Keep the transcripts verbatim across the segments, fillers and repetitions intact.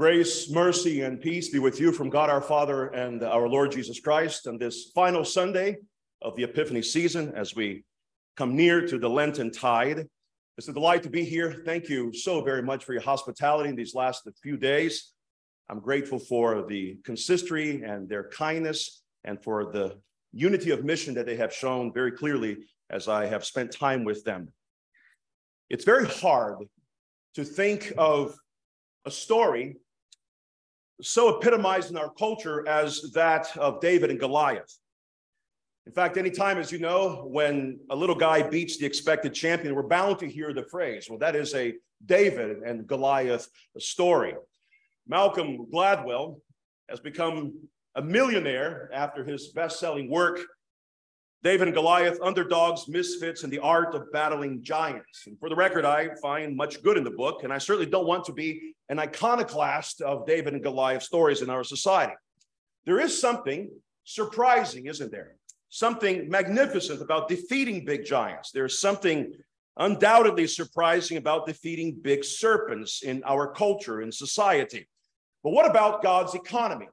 Grace, mercy, and peace be with you from God our Father and our Lord Jesus Christ. And this final Sunday of the Epiphany season, as we come near to the Lenten tide, it's a delight to be here. Thank you so very much for your hospitality in these last few days. I'm grateful for the consistory and their kindness and for the unity of mission that they have shown very clearly as I have spent time with them. It's very hard to think of a story so epitomized in our culture as that of David and Goliath. In fact, anytime, as you know, when a little guy beats the expected champion, we're bound to hear the phrase, well, that is a David and Goliath story. Malcolm Gladwell has become a millionaire after his best-selling work, David and Goliath, Underdogs, Misfits, and the Art of Battling Giants. And for the record, I find much good in the book, and I certainly don't want to be an iconoclast of David and Goliath stories in our society. There is something surprising, isn't there? Something magnificent about defeating big giants. There's something undoubtedly surprising about defeating big serpents in our culture, in society. But what about God's economy?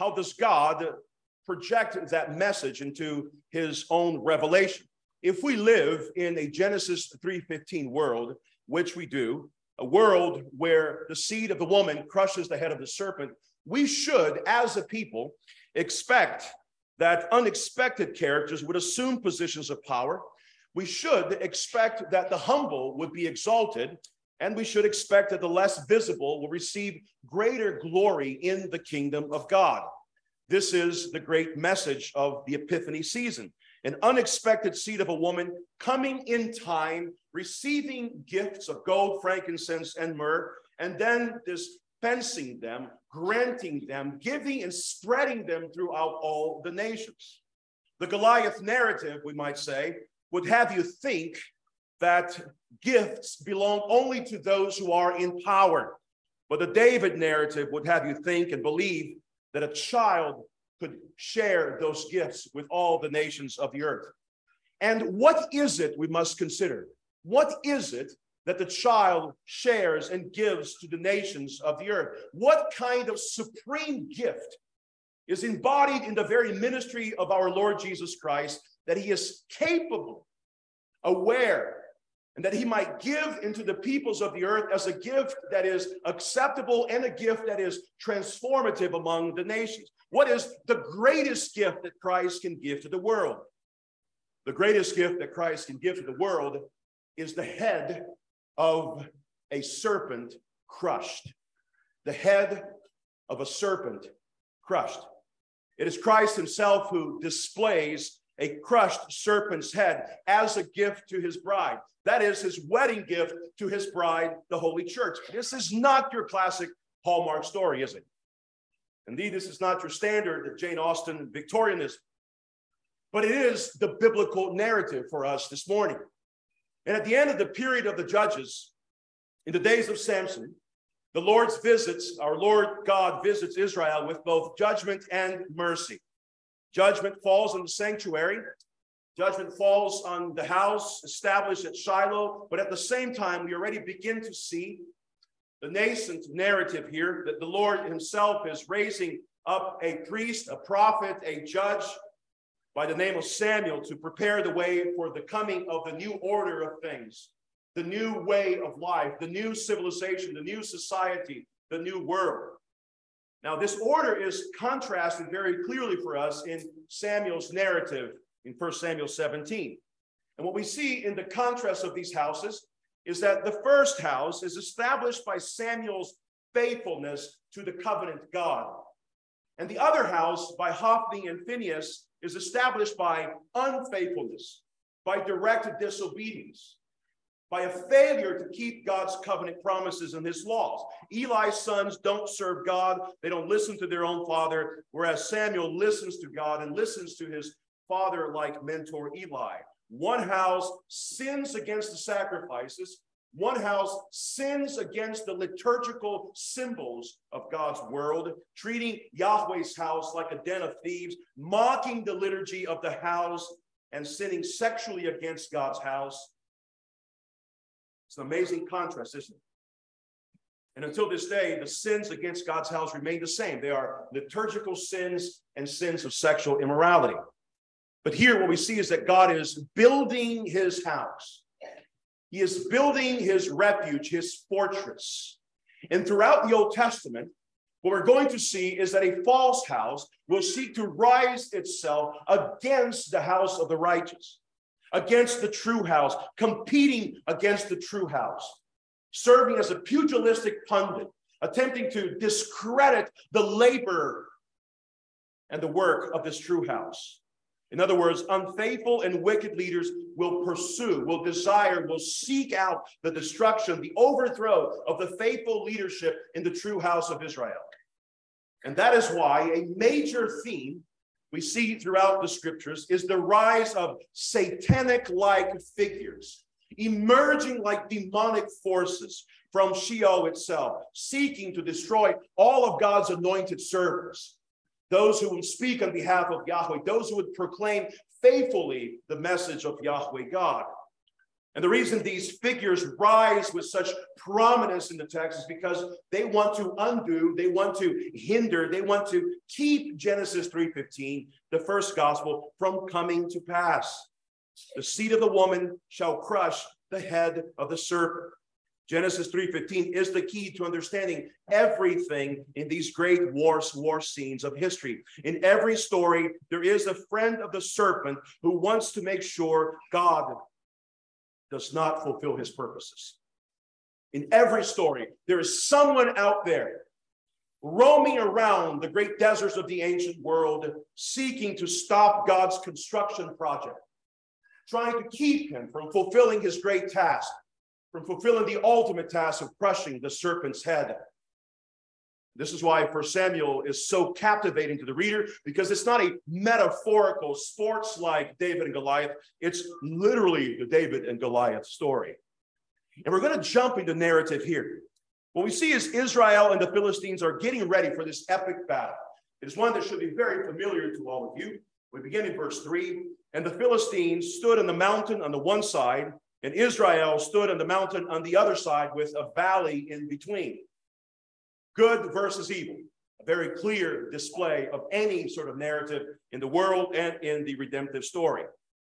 How does God project that message into his own revelation? If we live in a Genesis three fifteen world, which we do, a world where the seed of the woman crushes the head of the serpent, we should, as a people, expect that unexpected characters would assume positions of power. We should expect that the humble would be exalted, and we should expect that the less visible will receive greater glory in the kingdom of God. This is the great message of the Epiphany season, an unexpected seed of a woman coming in time, receiving gifts of gold, frankincense, and myrrh, and then dispensing them, granting them, giving and spreading them throughout all the nations. The Goliath narrative, we might say, would have you think that gifts belong only to those who are in power, but the David narrative would have you think and believe that a child could share those gifts with all the nations of the earth. And what is it we must consider? What is it that the child shares and gives to the nations of the earth? What kind of supreme gift is embodied in the very ministry of our Lord Jesus Christ, that he is capable, aware, and that he might give into the peoples of the earth as a gift that is acceptable and a gift that is transformative among the nations? What is the greatest gift that Christ can give to the world? The greatest gift that Christ can give to the world is the head of a serpent crushed. The head of a serpent crushed. It is Christ himself who displays a crushed serpent's head as a gift to his bride. That is his wedding gift to his bride, the Holy Church. This is not your classic Hallmark story, is it? Indeed, this is not your standard Jane Austen Victorianism, but it is the biblical narrative for us this morning. And at the end of the period of the judges, in the days of Samson, the Lord's visits, our Lord God visits Israel with both judgment and mercy. Judgment falls on the sanctuary. Judgment falls on the house established at Shiloh. But at the same time, we already begin to see the nascent narrative here that the Lord himself is raising up a priest, a prophet, a judge by the name of Samuel to prepare the way for the coming of the new order of things, the new way of life, the new civilization, the new society, the new world. Now, this order is contrasted very clearly for us in Samuel's narrative in First Samuel seventeen. And what we see in the contrast of these houses is that the first house is established by Samuel's faithfulness to the covenant God. And the other house, by Hophni and Phinehas, is established by unfaithfulness, by direct disobedience, by a failure to keep God's covenant promises and his laws. Eli's sons don't serve God. They don't listen to their own father, whereas Samuel listens to God and listens to his father-like mentor Eli. One house sins against the sacrifices. One house sins against the liturgical symbols of God's world, treating Yahweh's house like a den of thieves, mocking the liturgy of the house and sinning sexually against God's house. It's an amazing contrast, isn't it? And until this day, the sins against God's house remain the same. They are liturgical sins and sins of sexual immorality. But here what we see is that God is building his house. He is building his refuge, his fortress. And throughout the Old Testament, what we're going to see is that a false house will seek to rise itself against the house of the righteous, against the true house, competing against the true house, serving as a pugilistic pundit, attempting to discredit the labor and the work of this true house. In other words, unfaithful and wicked leaders will pursue, will desire, will seek out the destruction, the overthrow of the faithful leadership in the true house of Israel. And that is why a major theme we see throughout the scriptures is the rise of satanic-like figures, emerging like demonic forces from Sheol itself, seeking to destroy all of God's anointed servants, those who would speak on behalf of Yahweh, those who would proclaim faithfully the message of Yahweh God. And the reason these figures rise with such prominence in the text is because they want to undo, they want to hinder, they want to keep Genesis three fifteen, the first gospel, from coming to pass. The seed of the woman shall crush the head of the serpent. Genesis three fifteen is the key to understanding everything in these great wars, war scenes of history. In every story, there is a friend of the serpent who wants to make sure God does not fulfill his purposes. In every story, there is someone out there roaming around the great deserts of the ancient world, seeking to stop God's construction project, trying to keep him from fulfilling his great task, from fulfilling the ultimate task of crushing the serpent's head. This is why First Samuel is so captivating to the reader, because it's not a metaphorical sports like David and Goliath. It's literally the David and Goliath story. And we're going to jump into narrative here. What we see is Israel and the Philistines are getting ready for this epic battle. It is one that should be very familiar to all of you. We begin in verse three. And the Philistines stood on the mountain on the one side, and Israel stood on the mountain on the other side with a valley in between. Good versus evil, a very clear display of any sort of narrative in the world and in the redemptive story.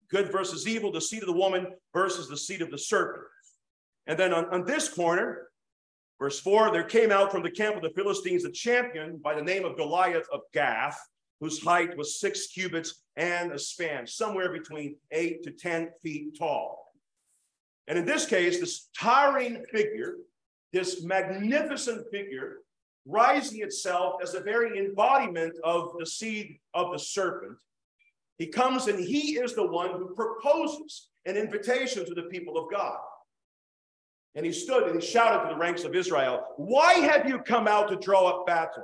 Good versus evil, the seed of the woman versus the seed of the serpent. And then on, on this corner, verse four, there came out from the camp of the Philistines a champion by the name of Goliath of Gath, whose height was six cubits and a span, somewhere between eight to ten feet tall. And in this case, this towering figure, this magnificent figure, rising itself as the very embodiment of the seed of the serpent, he comes and he is the one who proposes an invitation to the people of God. And he stood and he shouted to the ranks of Israel, "Why have you come out to draw up battle?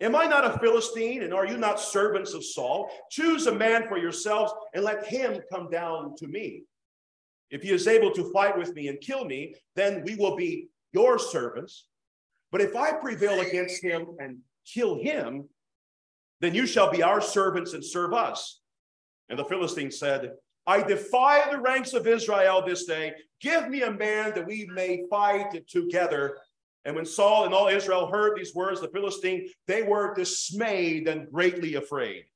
Am I not a Philistine, and are you not servants of Saul? Choose a man for yourselves and let him come down to me. If he is able to fight with me and kill me, then we will be your servants. But if I prevail against him and kill him, then you shall be our servants and serve us." And the Philistine said, "I defy the ranks of Israel this day. Give me a man that we may fight together." And when Saul and all Israel heard these words, the Philistine, they were dismayed and greatly afraid.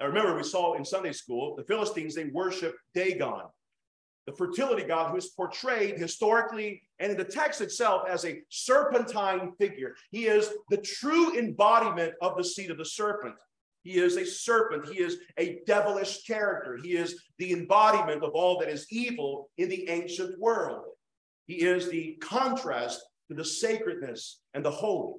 Now remember, we saw in Sunday school, the Philistines, they worship Dagon, the fertility god who is portrayed historically and in the text itself as a serpentine figure. He is the true embodiment of the seed of the serpent. He is a serpent. He is a devilish character. He is the embodiment of all that is evil in the ancient world. He is the contrast to the sacredness and the holy.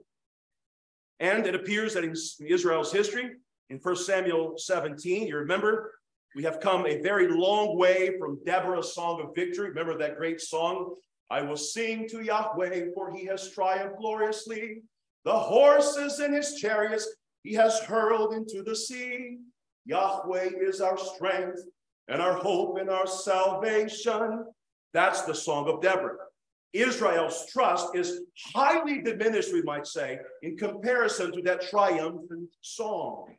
And it appears that in Israel's history, in First Samuel seventeen, you remember, we have come a very long way from Deborah's song of victory. Remember that great song? "I will sing to Yahweh, for he has triumphed gloriously. The horses and his chariots he has hurled into the sea. Yahweh is our strength and our hope and our salvation." That's the song of Deborah. Israel's trust is highly diminished, we might say, in comparison to that triumphant song.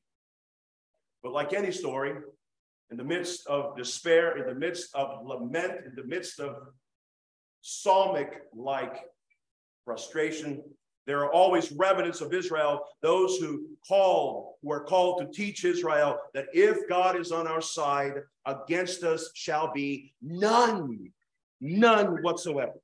But like any story, in the midst of despair, in the midst of lament, in the midst of psalmic-like frustration. There are always remnants of Israel, those who called, who are called to teach Israel that if God is on our side, against us shall be none, none whatsoever.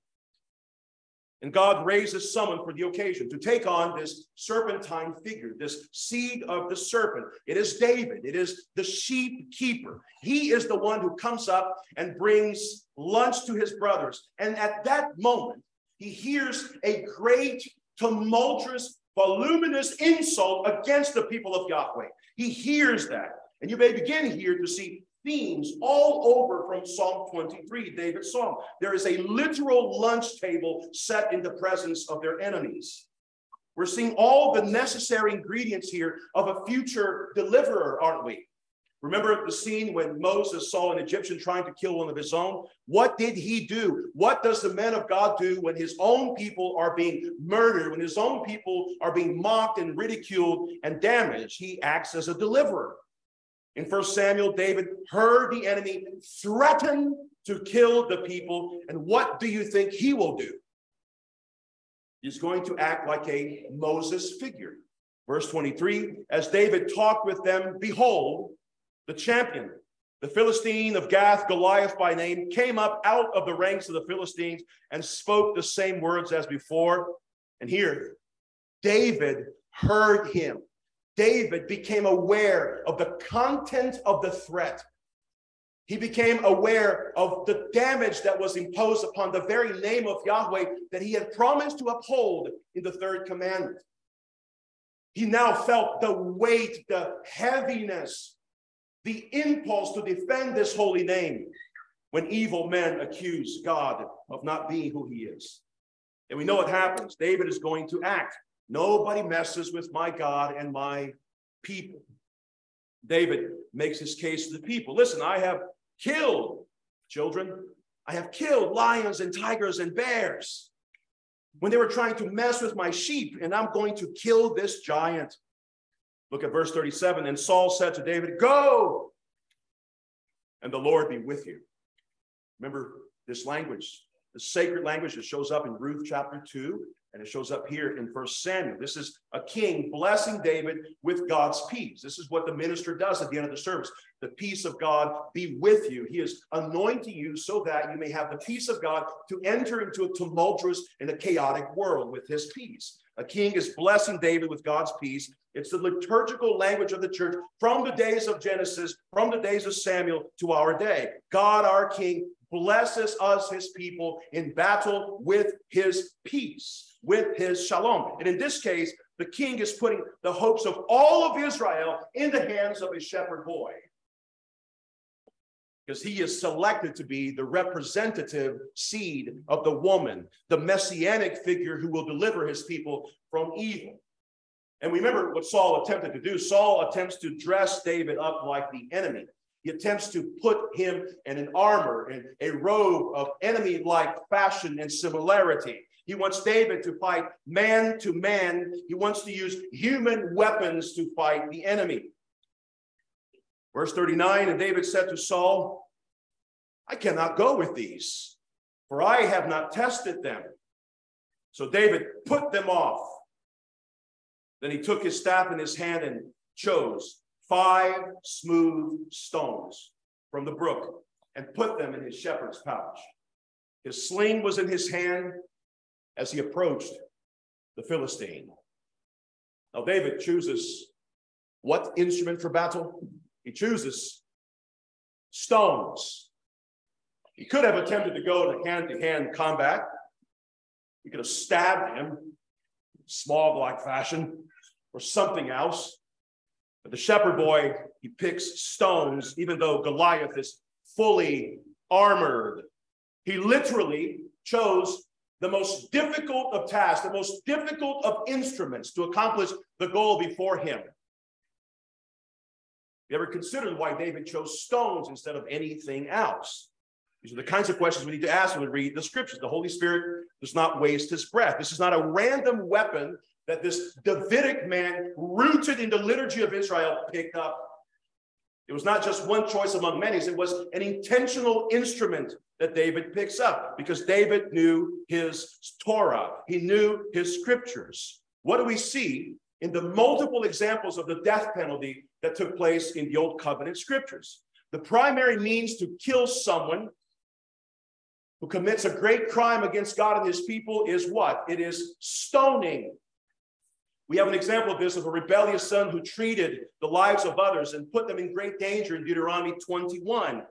And God raises someone for the occasion to take on this serpentine figure, this seed of the serpent. It is David. It is the sheep keeper. He is the one who comes up and brings lunch to his brothers. And at that moment, he hears a great, tumultuous, voluminous insult against the people of Yahweh. He hears that. And you may begin here to see themes all over from Psalm twenty-three, David's psalm. There is a literal lunch table set in the presence of their enemies. We're seeing all the necessary ingredients here of a future deliverer, aren't we? Remember the scene when Moses saw an Egyptian trying to kill one of his own? What did he do? What does the man of God do when his own people are being murdered, when his own people are being mocked and ridiculed and damaged? He acts as a deliverer. In First Samuel, David heard the enemy threaten to kill the people. And what do you think he will do? He's going to act like a Moses figure. Verse twenty-three, as David talked with them, behold, the champion, the Philistine of Gath, Goliath by name, came up out of the ranks of the Philistines and spoke the same words as before. And here, David heard him. David became aware of the content of the threat. He became aware of the damage that was imposed upon the very name of Yahweh that he had promised to uphold in the third commandment. He now felt the weight, the heaviness, the impulse to defend this holy name when evil men accuse God of not being who he is. And we know what happens. David is going to act. Nobody messes with my God and my people. David makes his case to the people. Listen, I have killed children. I have killed lions and tigers and bears when they were trying to mess with my sheep, and I'm going to kill this giant. Look at verse thirty-seven. And Saul said to David, go, and the Lord be with you. Remember this language, the sacred language that shows up in Ruth chapter two. And it shows up here in First Samuel. This is a king blessing David with God's peace. This is what the minister does at the end of the service. The peace of God be with you. He is anointing you so that you may have the peace of God to enter into a tumultuous and a chaotic world with his peace. A king is blessing David with God's peace. It's the liturgical language of the church from the days of Genesis, from the days of Samuel to our day. God, our King, blesses us, his people, in battle with his peace, with his shalom. And in this case, the king is putting the hopes of all of Israel in the hands of a shepherd boy, because he is selected to be the representative seed of the woman, the messianic figure who will deliver his people from evil. And remember what Saul attempted to do. Saul attempts to dress David up like the enemy. He attempts to put him in an armor and a robe of enemy-like fashion and similarity. He wants David to fight man to man. He wants to use human weapons to fight the enemy. Verse thirty-nine, and David said to Saul, I cannot go with these, for I have not tested them. So David put them off. Then he took his staff in his hand and chose five smooth stones from the brook and put them in his shepherd's pouch. His sling was in his hand as he approached the Philistine. Now David chooses what instrument for battle? He chooses stones. He could have attempted to go to hand-to-hand combat. He could have stabbed him, smog-like fashion, or something else. But the shepherd boy, he picks stones, even though Goliath is fully armored. He literally chose the most difficult of tasks, the most difficult of instruments to accomplish the goal before him. You ever considered why David chose stones instead of anything else? These are the kinds of questions we need to ask when we read the scriptures. The Holy Spirit does not waste his breath. This is not a random weapon that this Davidic man rooted in the liturgy of Israel picked up. It was not just one choice among many. It was an intentional instrument that David picks up because David knew his Torah. He knew his scriptures. What do we see in the multiple examples of the death penalty that took place in the Old Covenant scriptures? The primary means to kill someone who commits a great crime against God and his people is what? It is stoning. We have an example of this, of a rebellious son who treated the lives of others and put them in great danger in Deuteronomy twenty-one.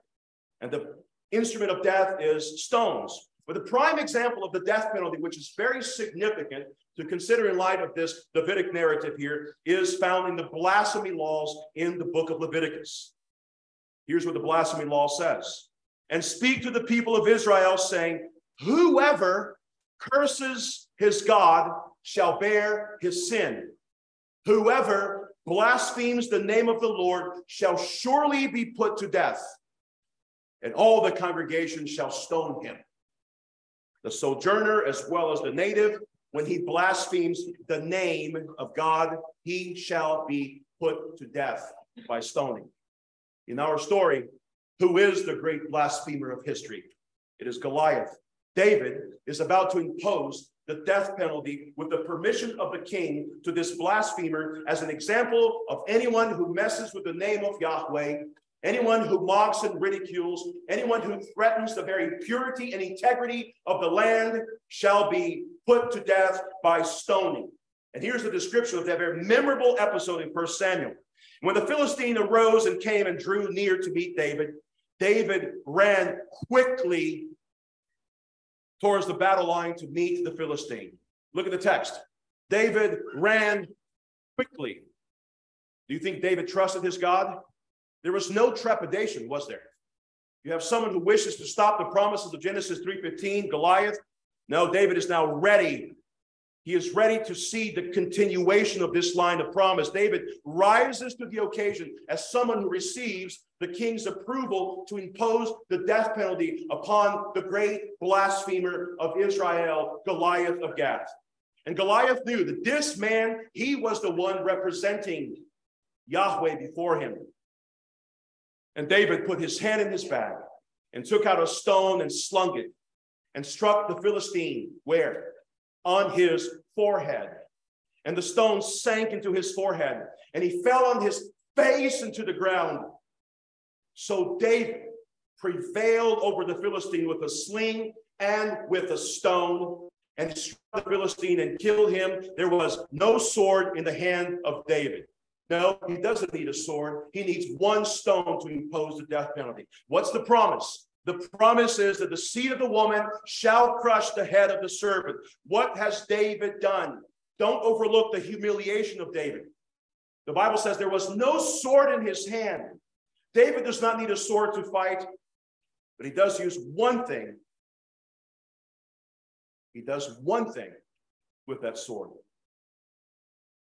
And the instrument of death is stones. But the prime example of the death penalty, which is very significant to consider in light of this Davidic narrative here, is found in the blasphemy laws in the book of Leviticus. Here's what the blasphemy law says. And speak to the people of Israel, saying, whoever curses his God shall bear his sin. Whoever blasphemes the name of the Lord shall surely be put to death, and all the congregation shall stone him. The sojourner as well as the native, when he blasphemes the name of God, he shall be put to death by stoning. In our story, who is the great blasphemer of history? It is Goliath. David is about to impose the death penalty with the permission of the king to this blasphemer as an example of anyone who messes with the name of Yahweh, anyone who mocks and ridicules, anyone who threatens the very purity and integrity of the land shall be put to death by stoning. And here's the description of that very memorable episode in First Samuel. When the Philistine arose and came and drew near to meet David, David ran quickly towards the battle line to meet the Philistine. Look at the text. David ran quickly. Do you think David trusted his God? There was no trepidation, was there? You have someone who wishes to stop the promises of Genesis three fifteen, Goliath. No, David is now ready. He is ready to see the continuation of this line of promise. David rises to the occasion as someone who receives the king's approval to impose the death penalty upon the great blasphemer of Israel, Goliath of Gath. And Goliath knew that this man, he was the one representing Yahweh before him. And David put his hand in his bag and took out a stone and slung it and struck the Philistine where? On his forehead. And the stone sank into his forehead, and he fell on his face into the ground. So David prevailed over the Philistine with a sling and with a stone, and struck the Philistine and killed him. There was no sword in the hand of David. No, he doesn't need a sword. He needs one stone to impose the death penalty. What's the promise? The promise is that the seed of the woman shall crush the head of the serpent. What has David done? Don't overlook the humiliation of David. The Bible says there was no sword in his hand. David does not need a sword to fight, but he does use one thing. He does one thing with that sword.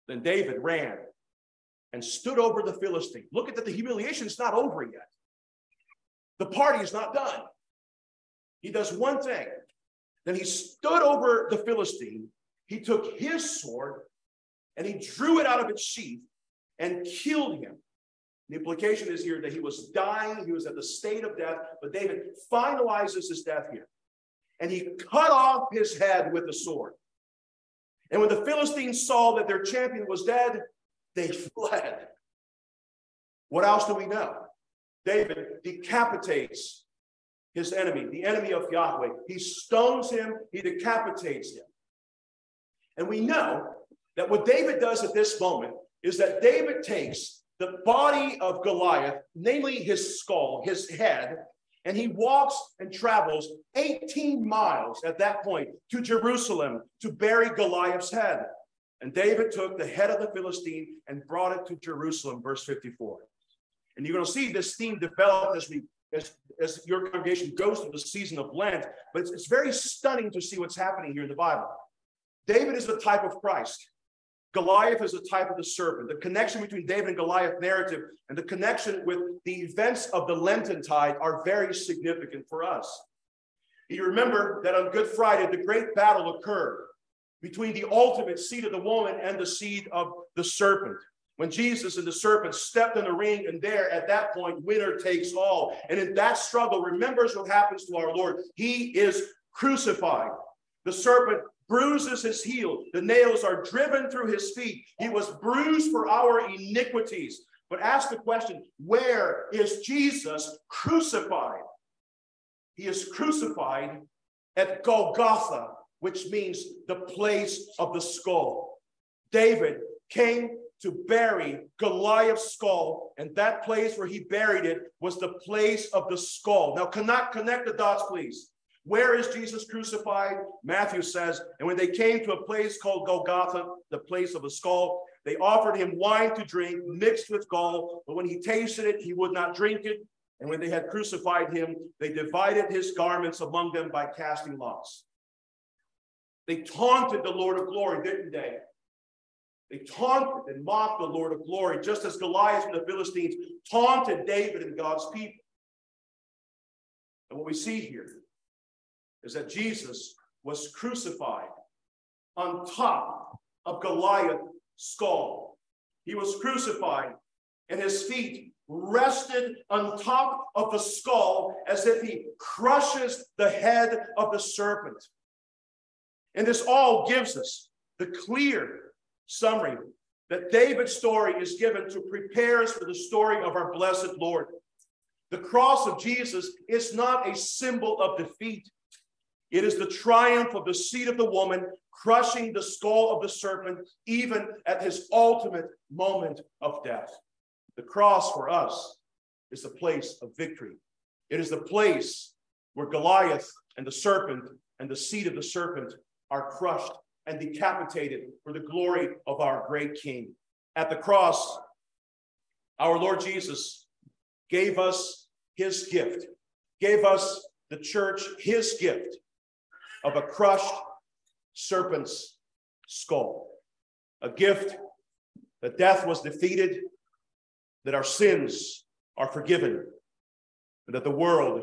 Then David ran and stood over the Philistine. Look at that. The humiliation is not over yet. The party is not done. He does one thing. Then he stood over the Philistine. He took his sword and he drew it out of its sheath and killed him. The implication is here that he was dying. He was at the state of death. But David finalizes his death here. And he cut off his head with the sword. And when the Philistines saw that their champion was dead, they fled. What else do we know? David decapitates his enemy, the enemy of Yahweh. He stones him, he decapitates him. And we know that what David does at this moment is that David takes the body of Goliath, namely his skull, his head, and he walks and travels eighteen miles at that point to Jerusalem to bury Goliath's head. And David took the head of the Philistine and brought it to Jerusalem, verse fifty-four. And you're going to see this theme develop as we, as, as your congregation goes through the season of Lent. But it's, it's very stunning to see what's happening here in the Bible. David is the type of Christ. Goliath is the type of the serpent. The connection between David and Goliath narrative and the connection with the events of the Lentintide are very significant for us. You remember that on Good Friday, the great battle occurred between the ultimate seed of the woman and the seed of the serpent. When Jesus and the serpent stepped in the ring, and there at that point, winner takes all. And in that struggle, remembers what happens to our Lord. He is crucified. The serpent bruises his heel. The nails are driven through his feet. He was bruised for our iniquities. But ask the question, where is Jesus crucified? He is crucified at Golgotha, which means the place of the skull. David came to bury Goliath's skull, and that place where he buried it was the place of the skull. Now, cannot connect the dots, please. Where is Jesus crucified? Matthew says, and when they came to a place called Golgotha, the place of the skull, they offered him wine to drink mixed with gall, but when he tasted it, he would not drink it. And when they had crucified him, they divided his garments among them by casting lots. They taunted the Lord of glory, didn't they? They taunted and mocked the Lord of glory, just as Goliath and the Philistines taunted David and God's people. And what we see here is that Jesus was crucified on top of Goliath's skull. He was crucified, and his feet rested on top of the skull as if he crushes the head of the serpent. And this all gives us the clear summary that David's story is given to prepare us for the story of our blessed Lord. The cross of Jesus is not a symbol of defeat. It is the triumph of the seed of the woman, crushing the skull of the serpent, even at his ultimate moment of death. The cross for us is the place of victory. It is the place where Goliath and the serpent and the seed of the serpent are crushed and decapitated for the glory of our great King. At the cross, our Lord Jesus gave us his gift, gave us the church his gift of a crushed serpent's skull, a gift that death was defeated, that our sins are forgiven, and that the world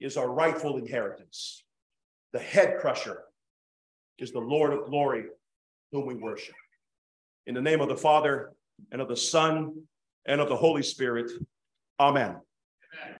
is our rightful inheritance. The head crusher is the Lord of glory whom we worship. In the name of the Father, and of the Son, and of the Holy Spirit, amen.